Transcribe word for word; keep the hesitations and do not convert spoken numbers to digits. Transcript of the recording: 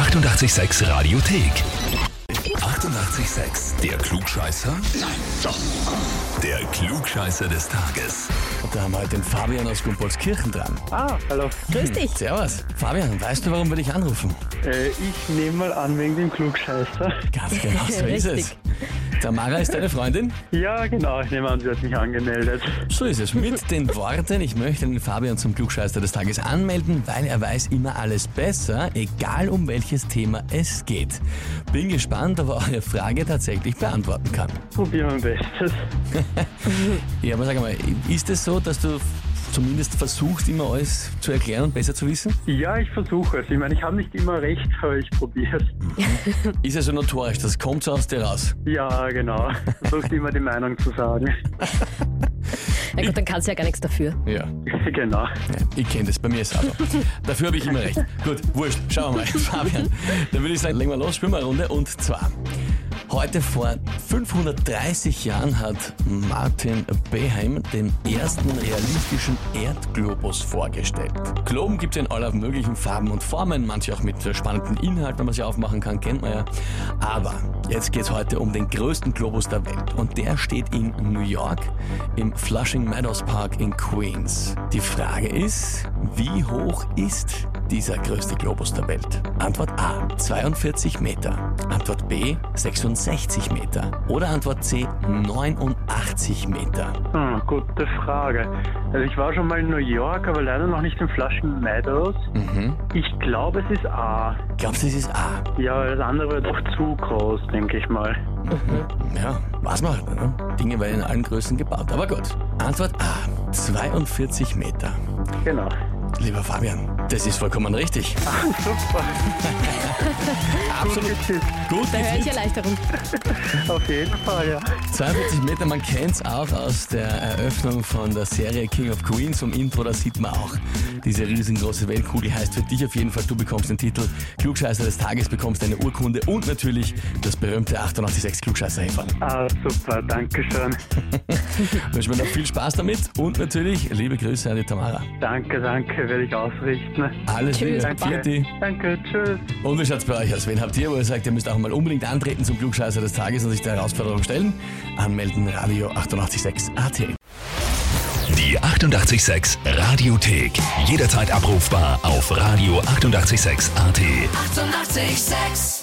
achtundachtzig Komma sechs Radiothek. achtundachtzig Komma sechs, der Klugscheißer? Nein, doch. Der Klugscheißer des Tages. Und da haben wir heute den Fabian aus Gumpoldskirchen dran. Ah, hallo. Grüß dich. Servus. Fabian, weißt du, warum wir dich anrufen? Äh, ich nehme mal an, wegen dem Klugscheißer. Ganz genau, so ist es. Tamara ist deine Freundin? Ja, genau. Ich nehme an, sie hat mich angemeldet. So ist es. Mit den Worten, ich möchte den Fabian zum Klugscheißer des Tages anmelden, weil er weiß immer alles besser, egal um welches Thema es geht. Bin gespannt, ob er eure Frage tatsächlich beantworten kann. Probier mein Bestes. Ja, aber sag mal, ist es so, dass du zumindest versuchst, immer alles zu erklären und besser zu wissen? Ja, ich versuche es. Ich meine, ich habe nicht immer recht, aber ich probiere es. Ist also notorisch, das kommt so aus dir raus. Ja, genau. Versuchst immer die Meinung zu sagen. Na gut, dann kannst du ja gar nichts dafür. Ja. Genau. Ja, ich kenne das, bei mir ist es aber. Dafür habe ich immer recht. Gut, wurscht, schauen wir mal. Fabian, dann würde ich sagen, legen wir los, spielen wir eine Runde. Und zwar, heute vor fünfhundertdreißig Jahren hat Martin Behaim den ersten realistischen Erdglobus vorgestellt. Globen gibt es in aller möglichen Farben und Formen, manche auch mit spannenden Inhalten, wenn man sie aufmachen kann, kennt man ja. Aber jetzt geht es heute um den größten Globus der Welt und der steht in New York im Flushing Meadows Park in Queens. Die Frage ist, wie hoch ist dieser größte Globus der Welt? Antwort A, zweiundvierzig Meter. Antwort B, sechsundsechzig Meter. Oder Antwort C, neunundachtzig Meter. Hm, gute Frage. Also ich war schon mal in New York, aber leider noch nicht in Flushing Meadows. Mhm. Ich glaube, es ist A. Glaubst du, es ist A? Ja, das andere wäre doch zu groß, denke ich mal. Mhm. Ja, was mal, ne? Dinge werden in allen Größen gebaut, aber gut. Antwort A, zweiundvierzig Meter. Genau. Lieber Fabian, das ist vollkommen richtig. Ach, super. Absolut. Gut getippt. Gut getippt. Da höre ich Erleichterung. Auf jeden Fall, ja. zweiundvierzig Meter, man kennt es auch aus der Eröffnung von der Serie King of Queens. Vom Intro, da sieht man auch diese riesengroße Weltkugel. Heißt für dich auf jeden Fall, du bekommst den Titel Klugscheißer des Tages, bekommst eine Urkunde und natürlich das berühmte achtundachtzig Komma sechs Klugscheißer-Häferl. Ah, super, danke schön. Wünsche mir noch viel Spaß damit und natürlich liebe Grüße an die Tamara. Danke, danke. Werde ich ausrichten. Alles Liebe. Danke. Danke, tschüss. Und wie schaut's bei euch aus? Wen habt ihr, wo ihr sagt, ihr müsst auch mal unbedingt antreten zum Klugscheißer des Tages und sich der Herausforderung stellen? Anmelden, Radio achtundachtzig Komma sechs A T. Die achtundachtzig Komma sechs Radiothek. Jederzeit abrufbar auf Radio achtundachtzig Komma sechs A T. achtundachtzig Komma sechs